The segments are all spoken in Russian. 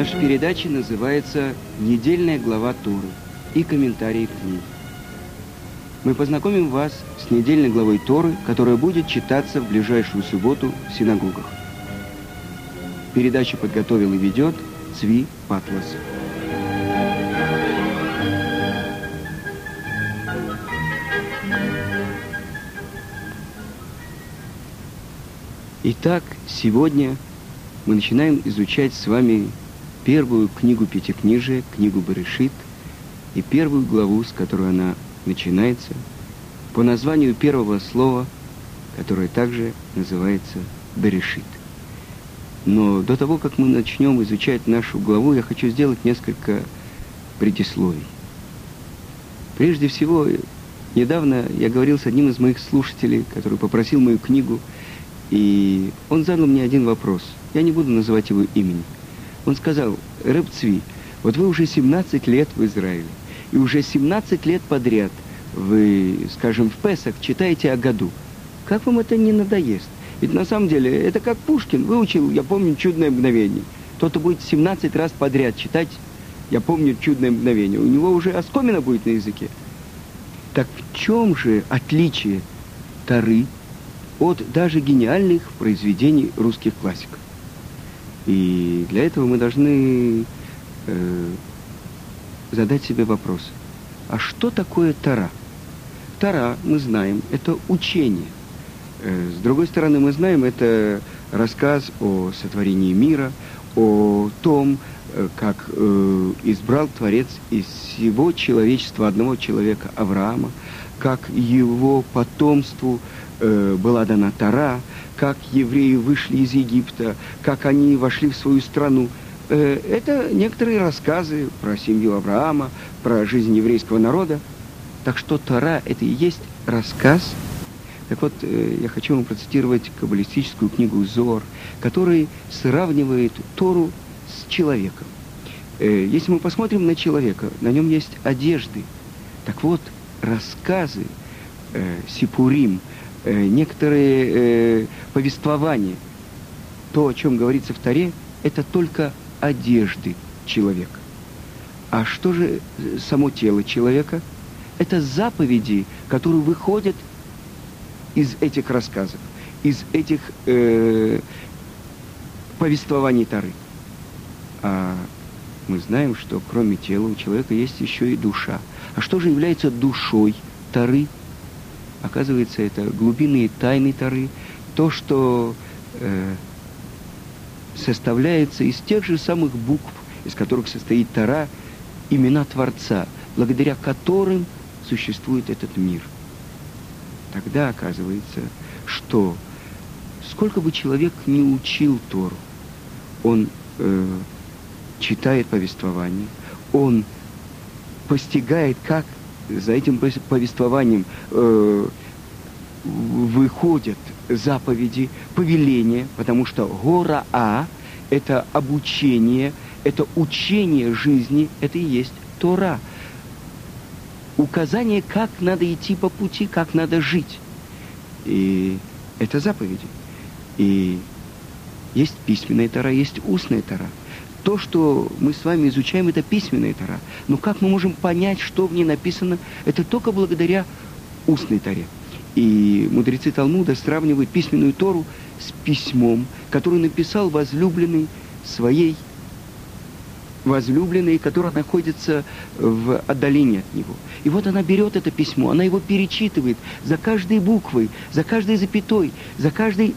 Наша передача называется «Недельная глава Торы» и комментарии к ней. Мы познакомим вас с недельной главой Торы, которая будет читаться в ближайшую субботу в синагогах. Передачу подготовил и ведет Цви Патлас. Итак, сегодня мы начинаем изучать с вами первую книгу Пятикнижия, книгу Берешит, и первую главу, с которой она начинается, по названию первого слова, которое также называется Берешит. Но до того, как мы начнем изучать нашу главу, я хочу сделать несколько предисловий. Прежде всего, недавно я говорил с одним из моих слушателей, который попросил мою книгу, и он задал мне один вопрос. Я не буду называть его имени. Он сказал: «Рэб Цви, вот вы уже 17 лет в Израиле, и уже 17 лет подряд вы, скажем, в Песах читаете Аггаду. Как вам это не надоест? Ведь на самом деле это как Пушкин выучил, я помню, чудное мгновение. Кто-то будет 17 раз подряд читать, я помню, чудное мгновение. У него уже оскомина будет на языке». Так в чем же отличие Торы от даже гениальных произведений русских классиков? И для этого мы должны задать себе вопрос: а что такое Тора? Тора, мы знаем, это учение. С другой стороны, мы знаем, это рассказ о сотворении мира, о том, как избрал Творец из всего человечества одного человека, Авраама, как его потомству была дана Тора, как евреи вышли из Египта, как они вошли в свою страну. Это некоторые рассказы про семью Авраама, про жизнь еврейского народа. Так что Тора – это и есть рассказ. Так вот, я хочу вам процитировать каббалистическую книгу Зор, который сравнивает Тору с человеком. Если мы посмотрим на человека, на нем есть одежды. Так вот, рассказы, сипурим, некоторые повествования, то, о чем говорится в Торе, это только одежды человека. А что же само тело человека? Это заповеди, которые выходят из этих рассказов, из этих повествований Торы. А мы знаем, что кроме тела у человека есть еще и душа. А что же является душой Торы? Оказывается, это глубинные тайны Торы, то, что составляется из тех же самых букв, из которых состоит Тора, имена Творца, благодаря которым существует этот мир. Тогда оказывается, что сколько бы человек ни учил Тору, он читает повествование, он постигает, как за этим повествованием выходят заповеди, повеления, потому что гора А – это обучение, это учение жизни, это и есть Тора. Указание, как надо идти по пути, как надо жить. И это заповеди. И есть письменная Тора, есть устная Тора. То, что мы с вами изучаем, это письменная Тора. Но как мы можем понять, что в ней написано, это только благодаря устной Торе. И мудрецы Талмуда сравнивают письменную Тору с письмом, которое написал возлюбленный своей возлюбленной, которая находится в отдалении от него. И вот она берет это письмо, она его перечитывает за каждой буквой, за каждой запятой, за каждой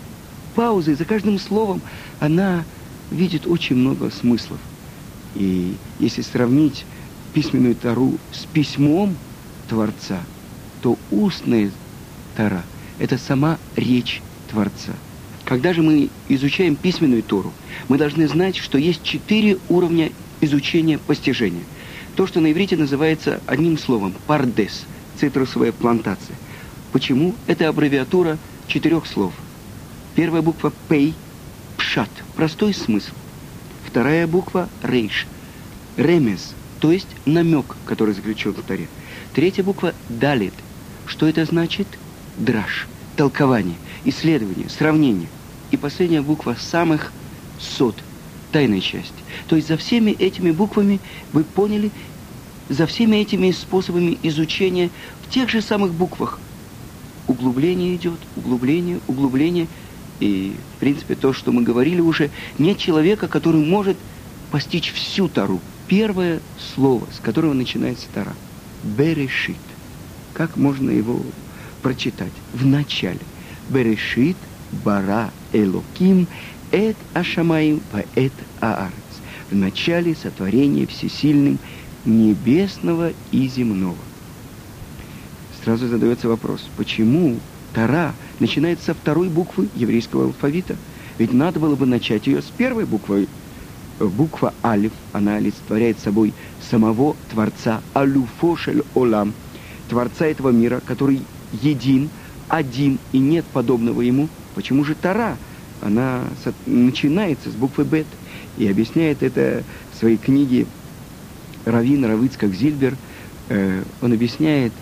паузой, за каждым словом. Она видит очень много смыслов. И если сравнить письменную Тору с письмом Творца, то устная Тора – это сама речь Творца. Когда же мы изучаем письменную Тору, мы должны знать, что есть 4 уровня изучения постижения. То, что на иврите называется одним словом – пардес, цитрусовая плантация. Почему? Это аббревиатура 4 слов. Первая буква – пей, пшат, простой смысл. Вторая буква – рейш, ремес, то есть намек, который заключен в Торе. Третья буква – далит. Что это значит? Драж, толкование, исследование, сравнение. И последняя буква самых сот, тайной части. То есть за всеми этими буквами вы поняли, за всеми этими способами изучения в тех же самых буквах углубление идет, углубление, углубление. И, в принципе, то, что мы говорили уже, нет человека, который может постичь всю Тору. Первое слово, с которого начинается Тора. Берешит. Как можно его прочитать? В начале. Берешит бара элоким эт ашамаим ва эт аарец. В начале сотворения всесильным небесного и земного. Сразу задается вопрос, почему Тора начинается со второй буквы еврейского алфавита? Ведь надо было бы начать ее с первой буквы. Буква Алиф, она олицетворяет собой самого Творца, Алюфошель Олам, Творца этого мира, который един, один и нет подобного ему. Почему же Тора? Она начинается с буквы Бет и объясняет это в своей книге раввин Ицхак Зильбер. Он объясняет,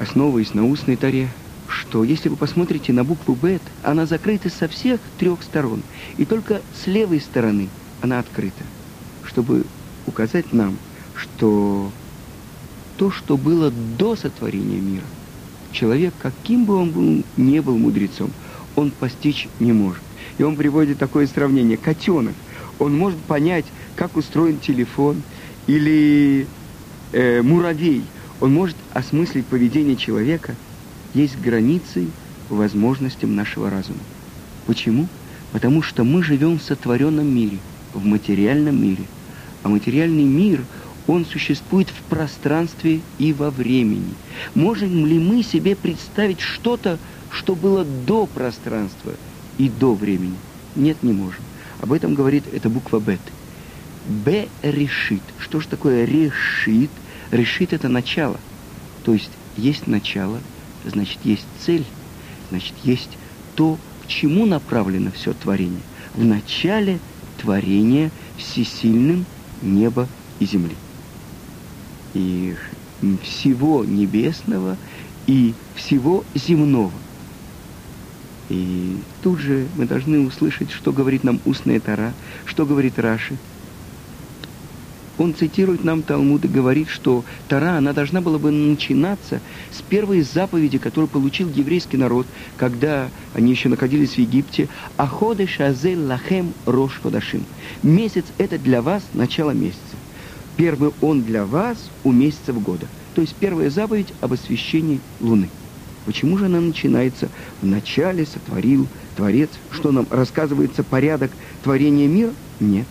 основываясь на устной Торе, что если вы посмотрите на букву Бет, она закрыта со всех трех сторон, и только с левой стороны она открыта, чтобы указать нам, что то, что было до сотворения мира, человек, каким бы он ни был мудрецом, он постичь не может. И он приводит такое сравнение. Котенок, он может понять, как устроен телефон, или муравей, он может осмыслить поведение человека, есть границы возможностям нашего разума. Почему? Потому что мы живем в сотворенном мире, в материальном мире. А материальный мир, он существует в пространстве и во времени. Можем ли мы себе представить что-то, что было до пространства и до времени? Нет, не можем. Об этом говорит эта буква Бет. Б решит. Что же такое решит? Решит — это начало. То есть начало, значит, есть цель, значит, есть то, к чему направлено все творение. В начале творения всесильным неба и земли. И всего небесного, и всего земного. И тут же мы должны услышать, что говорит нам устная Тора, что говорит Раши. Он цитирует нам Талмуд и говорит, что Тора, она должна была бы начинаться с первой заповеди, которую получил еврейский народ, когда они еще находились в Египте. «Аходеш азе лахем рош хадашим». Месяц – это для вас начало месяца. Первый он для вас у месяцев года. То есть первая заповедь об освящении Луны. Почему же она начинается? «Вначале сотворил Творец». Что нам рассказывается порядок творения мира? Нет.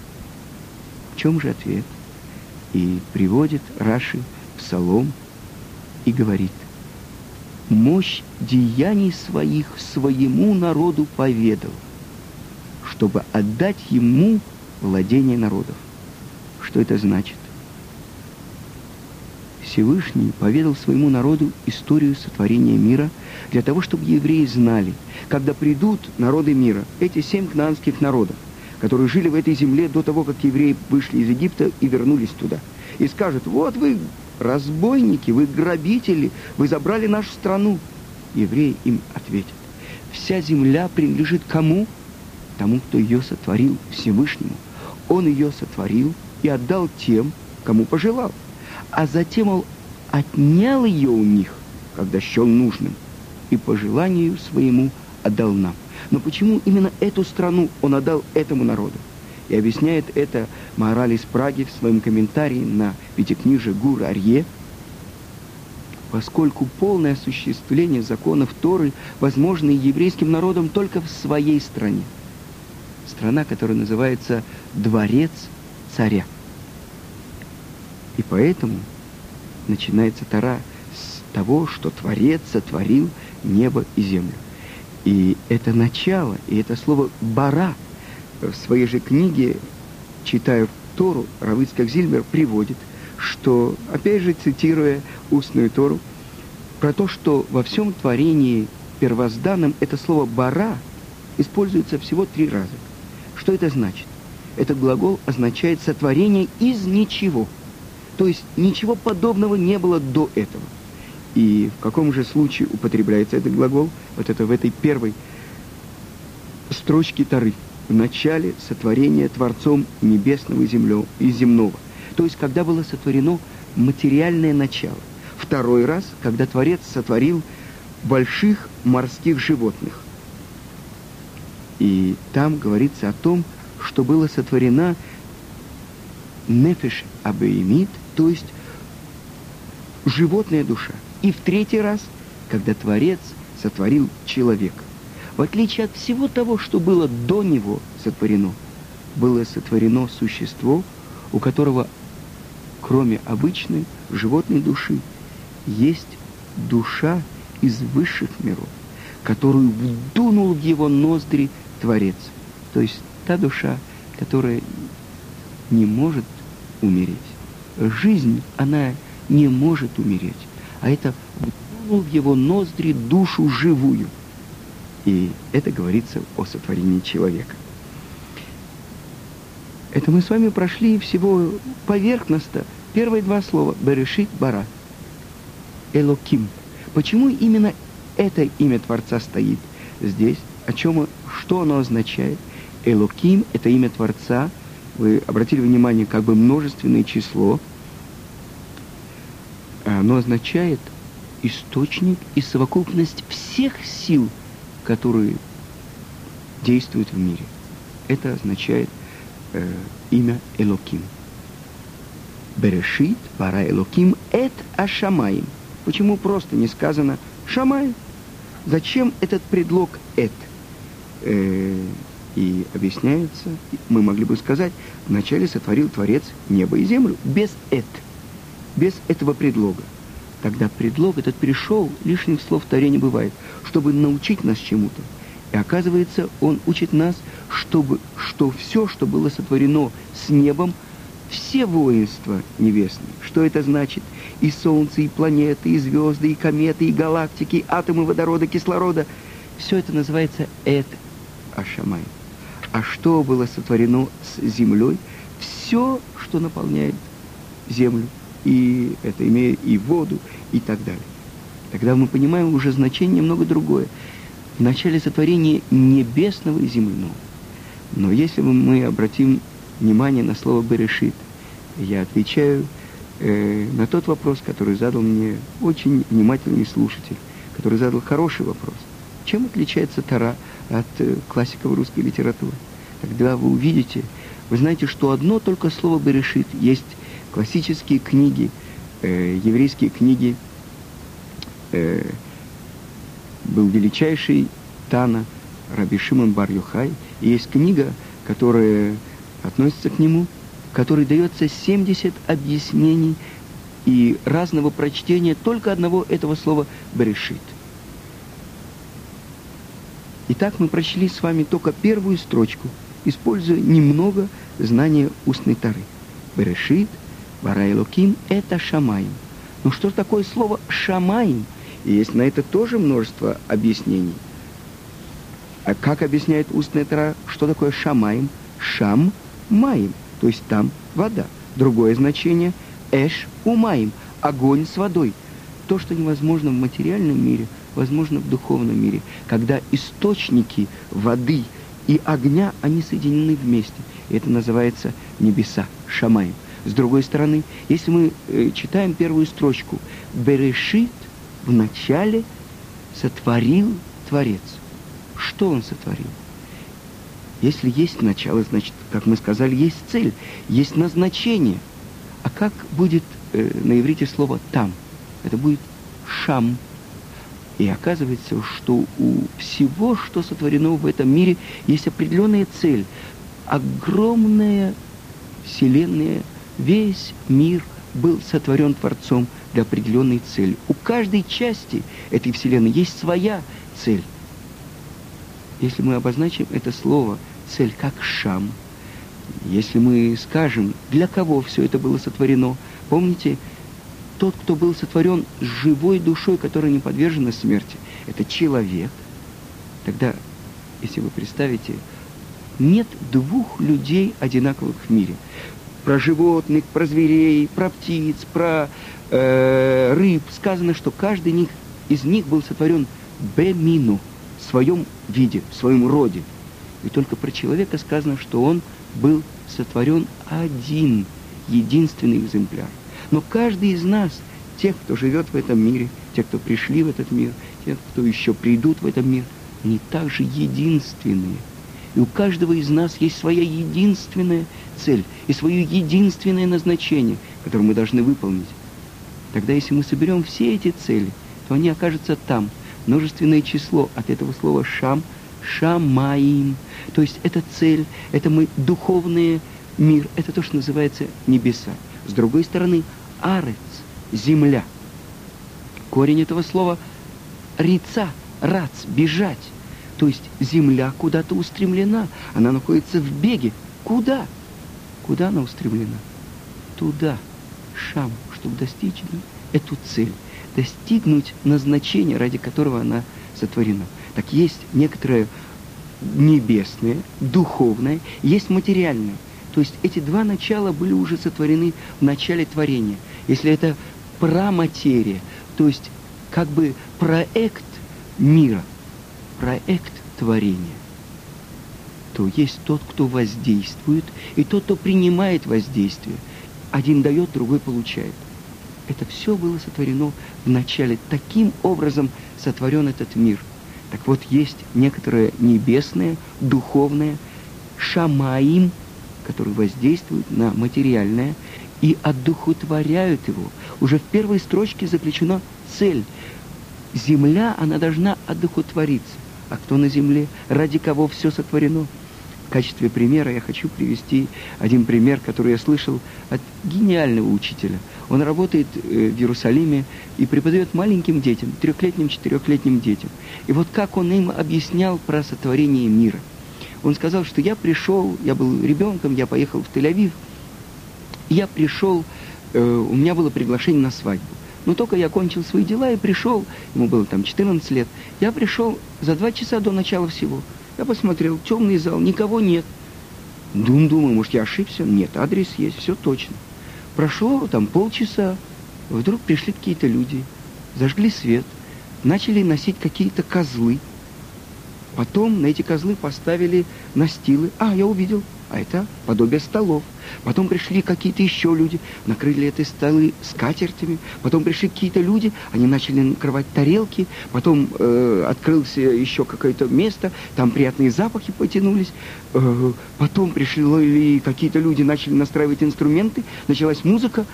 В чем же ответ? И приводит Раши Псалом и говорит: «Мощь деяний своих своему народу поведал, чтобы отдать ему владение народов». Что это значит? Всевышний поведал своему народу историю сотворения мира для того, чтобы евреи знали, когда придут народы мира, эти 7 кнаанских народов, которые жили в этой земле до того, как евреи вышли из Египта и вернулись туда. И скажут: вот вы разбойники, вы грабители, вы забрали нашу страну. Евреи им ответят: вся земля принадлежит кому? Тому, кто ее сотворил, Всевышнему. Он ее сотворил и отдал тем, кому пожелал. А затем он отнял ее у них, когда счел нужным, и по желанию своему отдал нам. Но почему именно эту страну он отдал этому народу? И объясняет это Маоралис Праги в своем комментарии на пятикнижие Гур-Арье. Поскольку полное осуществление законов Торы возможно еврейским народом только в своей стране. Страна, которая называется «Дворец царя». И поэтому начинается Тора с того, что Творец сотворил небо и землю. И это начало, и это слово «бара». В своей же книге, читая Тору, Рав Ицхак Зильбер приводит, что, опять же цитируя устную Тору, про то, что во всем творении первозданном это слово «бара» используется всего 3 раза. Что это значит? Этот глагол означает «сотворение из ничего». То есть ничего подобного не было до этого. И в каком же случае употребляется этот глагол? Вот это в этой первой строчке Торы. в начале сотворения Творцом небесного и земного. То есть, когда было сотворено материальное начало. Второй раз, когда Творец сотворил больших морских животных. И там говорится о том, что было сотворено нефеш абеимит, то есть животная душа. И в третий раз, когда Творец сотворил человека. В отличие от всего того, что было до него сотворено, было сотворено существо, у которого, кроме обычной животной души, есть душа из высших миров, которую вдунул в его ноздри Творец. То есть та душа, которая не может умереть. Жизнь, она не может умереть. А это вдунул в его ноздри душу живую. И это говорится о сотворении человека. Это мы с вами прошли всего поверхностно. Первые два слова. Берешит бара. Элоким. Почему именно это имя Творца стоит здесь? О чем, что оно означает? Элоким – это имя Творца. Вы обратили внимание, как бы множественное число. Оно означает источник и совокупность всех сил, которые действуют в мире. Это означает имя Элоким. Берешит бара Элоким эт ашамаим. Почему просто не сказано шамай? Зачем этот предлог эт? И объясняется, мы могли бы сказать, вначале сотворил Творец небо и землю. Без эт. Без этого предлога. Тогда предлог этот перешел, лишних слов в Торе не бывает, чтобы научить нас чему-то. И оказывается, он учит нас, что все, что было сотворено с небом, все воинства небесные. Что это значит? И солнце, и планеты, и звезды, и кометы, и галактики, и атомы водорода, кислорода. Все это называется эт ашамай. А что было сотворено с землей? Все, что наполняет землю. И это имеет и воду, и так далее. Тогда мы понимаем уже значение немного другое. В начале сотворения небесного и земного. Но если мы обратим внимание на слово «берешит», я отвечаю на тот вопрос, который задал мне очень внимательный слушатель, который задал хороший вопрос. Чем отличается Тора от классиков русской литературы? Тогда вы увидите, вы знаете, что одно только слово «берешит» есть. Классические книги, еврейские книги, был величайший Тана Раби Шимон Бар-Йохай. И есть книга, которая относится к нему, в которой дается 70 объяснений и разного прочтения только одного этого слова «берешит». Итак, мы прочли с вами только первую строчку, используя немного знания устной Торы. «Берешит». Бара Элоким – это шамаим. Но что такое слово «шамаим»? И есть на это тоже множество объяснений. А как объясняет устная Тора, что такое шамаим? Шам-маим, то есть там вода. Другое значение – эш-умаим, огонь с водой. То, что невозможно в материальном мире, возможно в духовном мире, когда источники воды и огня, они соединены вместе. Это называется небеса, шамаим. С другой стороны, если мы читаем первую строчку, «Берешит» в начале сотворил Творец. Что он сотворил? Если есть начало, значит, как мы сказали, есть цель, есть назначение. А как будет на иврите слово «там»? Это будет «шам». И оказывается, что у всего, что сотворено в этом мире, есть определенная цель. Огромная вселенная. Весь мир был сотворен Творцом для определенной цели. У каждой части этой Вселенной есть своя цель. Если мы обозначим это слово «цель» как «шам», если мы скажем, для кого все это было сотворено, помните, тот, кто был сотворен с живой душой, которая не подвержена смерти, это человек. Тогда, если вы представите, нет двух людей одинаковых в мире. Про животных, про зверей, про птиц, про рыб. Сказано, что каждый из них был сотворен бемину, в своем виде, в своем роде. И только про человека сказано, что он был сотворен один, единственный экземпляр. Но каждый из нас, тех, кто живет в этом мире, те, кто пришли в этот мир, те, кто еще придут в этот мир, они также единственные. И у каждого из нас есть своя единственная цель и свое единственное назначение, которое мы должны выполнить. Тогда, если мы соберем все эти цели, то они окажутся там. Множественное число от этого слова «шам», «шамаим». То есть это цель, это мы духовный мир, это то, что называется небеса. С другой стороны, «арец», «земля». Корень этого слова «рица», «рац», «бежать». То есть земля куда-то устремлена, она находится в беге. Куда? Куда она устремлена? Туда, шам, чтобы достичь эту цель, достигнуть назначения, ради которого она сотворена. Так есть некоторое небесное, духовное, есть материальное. То есть эти два начала были уже сотворены в начале творения. Если это праматерия, то есть как бы проект мира, проект творения, то есть тот, кто воздействует, и тот, кто принимает воздействие. Один дает, другой получает. Это все было сотворено вначале. Таким образом сотворен этот мир. Так вот, есть некоторое небесное, духовное, шамаим, которое воздействует на материальное и одухотворяют его. Уже в первой строчке заключена цель. Земля, она должна одухотвориться. А кто на земле? Ради кого все сотворено? В качестве примера я хочу привести один пример, который я слышал от гениального учителя. Он работает в Иерусалиме и преподает маленьким детям, 3-летним, 4-летним детям. И вот как он им объяснял про сотворение мира. Он сказал, что я пришел, я был ребенком, я поехал в Тель-Авив, я пришел, у меня было приглашение на свадьбу. Но только я кончил свои дела и пришел, ему было там 14 лет, я пришел за 2 часа до начала всего. Я посмотрел, темный зал, никого нет. Думаю, может, я ошибся? Нет, адрес есть, все точно. Прошло там полчаса, вдруг пришли какие-то люди, зажгли свет, начали носить какие-то козлы. Потом на эти козлы поставили настилы. Я увидел, это подобие столов. Потом пришли какие-то еще люди, накрыли эти столы скатертями. Потом пришли какие-то люди, они начали накрывать тарелки. Потом открылся еще какое-то место, там приятные запахи потянулись. Потом пришли какие-то люди, начали настраивать инструменты, началась музыка,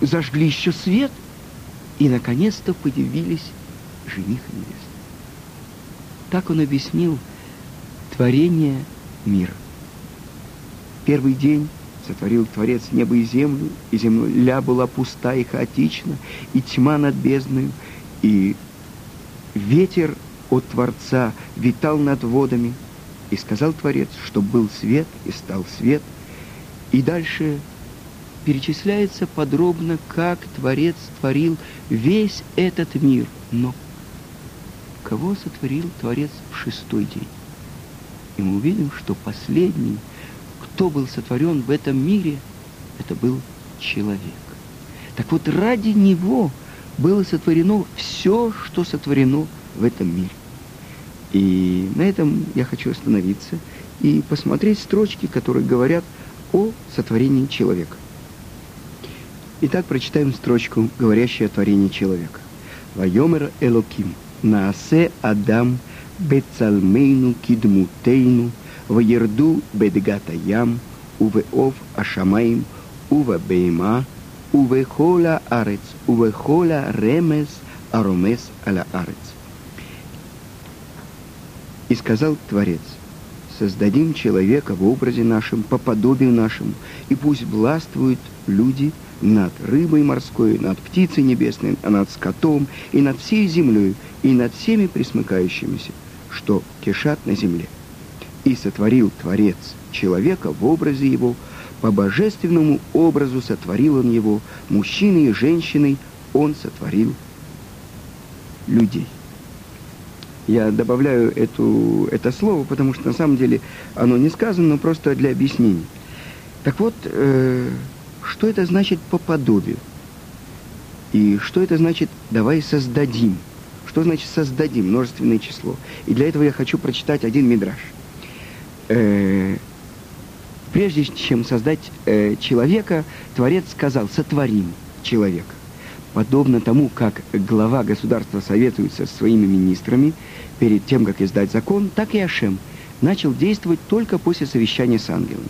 зажгли еще свет. И, наконец-то, появились жених и невеста. Так он объяснил творение мира. Первый день сотворил Творец небо и землю, и земля была пуста и хаотична, и тьма над бездною, и ветер от Творца витал над водами. И сказал Творец, что был свет, и стал свет. И дальше перечисляется подробно, как Творец творил весь этот мир. Но кого сотворил Творец в 6-й день? И мы увидим, что последний, кто был сотворен в этом мире, это был человек. Так вот, ради него было сотворено все, что сотворено в этом мире. И на этом я хочу остановиться и посмотреть строчки, которые говорят о сотворении человека. Итак, прочитаем строчку, говорящую о творении человека. «Вайомер элоким, наасе адам, бецалмейну кидмутейну, «Ваерду бедгатаям, увеов ашамаим, увебейма, увехола арец, увехола ремес, аромес аля арец». И сказал Творец: «Создадим человека в образе нашем, по подобию нашему, и пусть властвуют люди над рыбой морской, над птицей небесной, над скотом, и над всей землей, и над всеми пресмыкающимися, что кишат на земле». И сотворил Творец человека в образе его, по божественному образу сотворил он его, мужчиной и женщиной он сотворил людей. Я добавляю это слово, потому что на самом деле оно не сказано, но просто для объяснений. Так вот, что это значит по подобию? И что это значит «давай создадим»? Что значит «создадим» множественное число? И для этого я хочу прочитать один мидраш. прежде чем создать человека, Творец сказал: сотворим человека. Подобно тому, как глава государства советуется со своими министрами перед тем, как издать закон, так и Ашем начал действовать только после совещания с ангелами.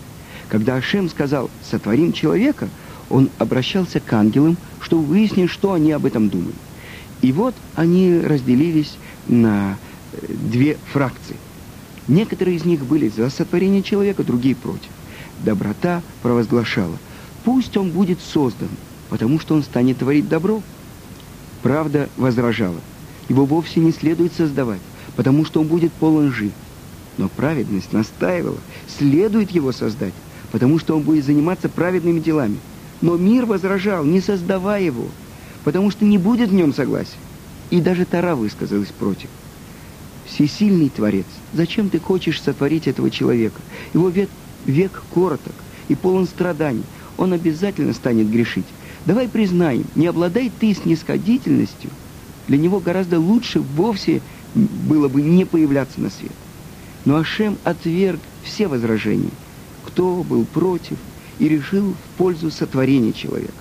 Когда Ашем сказал «сотворим человека», он обращался к ангелам, чтобы выяснить, что они об этом думают. И вот они разделились на две фракции. Некоторые из них были за сотворение человека, другие против. Доброта провозглашала: пусть он будет создан, потому что он станет творить добро. Правда возражала: его вовсе не следует создавать, потому что он будет полон лжи. Но праведность настаивала: следует его создать, потому что он будет заниматься праведными делами. Но мир возражал: не создавай его, потому что не будет в нем согласия. И даже Тора высказалась против. Всесильный Творец, зачем ты хочешь сотворить этого человека? Его век короток и полон страданий. Он обязательно станет грешить. Давай признаем, не обладай ты снисходительностью, для него гораздо лучше вовсе было бы не появляться на свет. Но Ашем отверг все возражения, кто был против, и решил в пользу сотворения человека.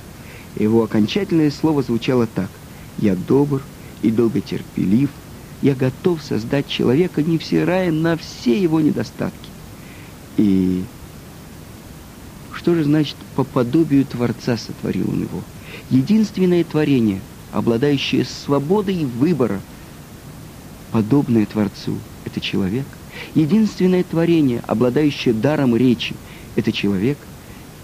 Его окончательное слово звучало так: «Я добр и долготерпелив, я готов создать человека, не взирая на все его недостатки». И что же значит «по подобию Творца сотворил он его»? Единственное творение, обладающее свободой выбора, подобное Творцу, это человек. Единственное творение, обладающее даром речи, это человек.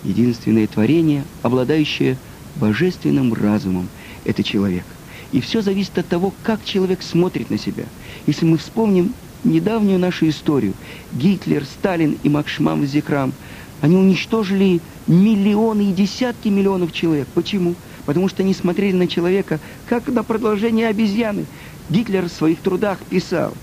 Единственное творение, обладающее божественным разумом, это человек. И все зависит от того, как человек смотрит на себя. Если мы вспомним недавнюю нашу историю, Гитлер, Сталин и Макшмам Зикрам, они уничтожили миллионы и десятки миллионов человек. Почему? Потому что они смотрели на человека, как на продолжение обезьяны. Гитлер в своих трудах писал: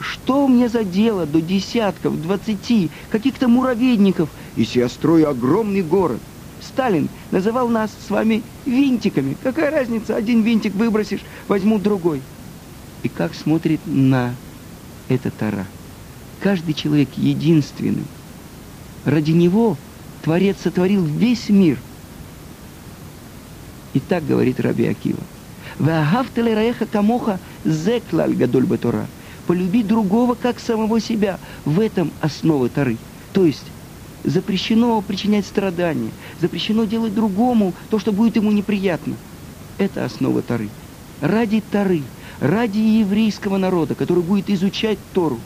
что мне за дело до десятков, 20 каких-то муравейников, если я строю огромный город? Сталин называл нас с вами винтиками. Какая разница, один винтик выбросишь, возьму другой. И как смотрит на это Тора? Каждый человек единственный. Ради него Творец сотворил весь мир. И так говорит Раби Акива: «Ваагавтеле раеха камоха зеклаль гадоль батора». Полюби другого, как самого себя. В этом основа Торы. То есть запрещено причинять страдания, запрещено делать другому то, что будет ему неприятно. Это основа Торы. Ради Торы, ради еврейского народа, который будет изучать Тору.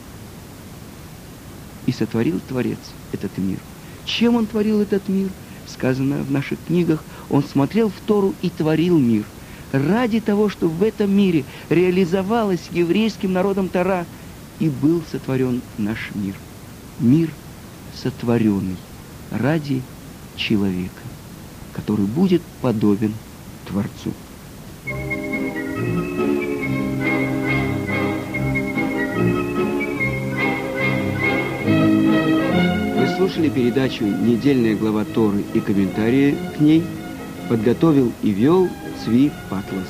И сотворил Творец этот мир. Чем он творил этот мир? Сказано в наших книгах: он смотрел в Тору и творил мир. Ради того, чтобы в этом мире реализовалась еврейским народом Тора, и был сотворен наш мир. Мир сотворенный ради человека, который будет подобен Творцу. Вы слушали передачу «Недельная глава Торы» и комментарии к ней. Подготовил и вел Цви Патлас.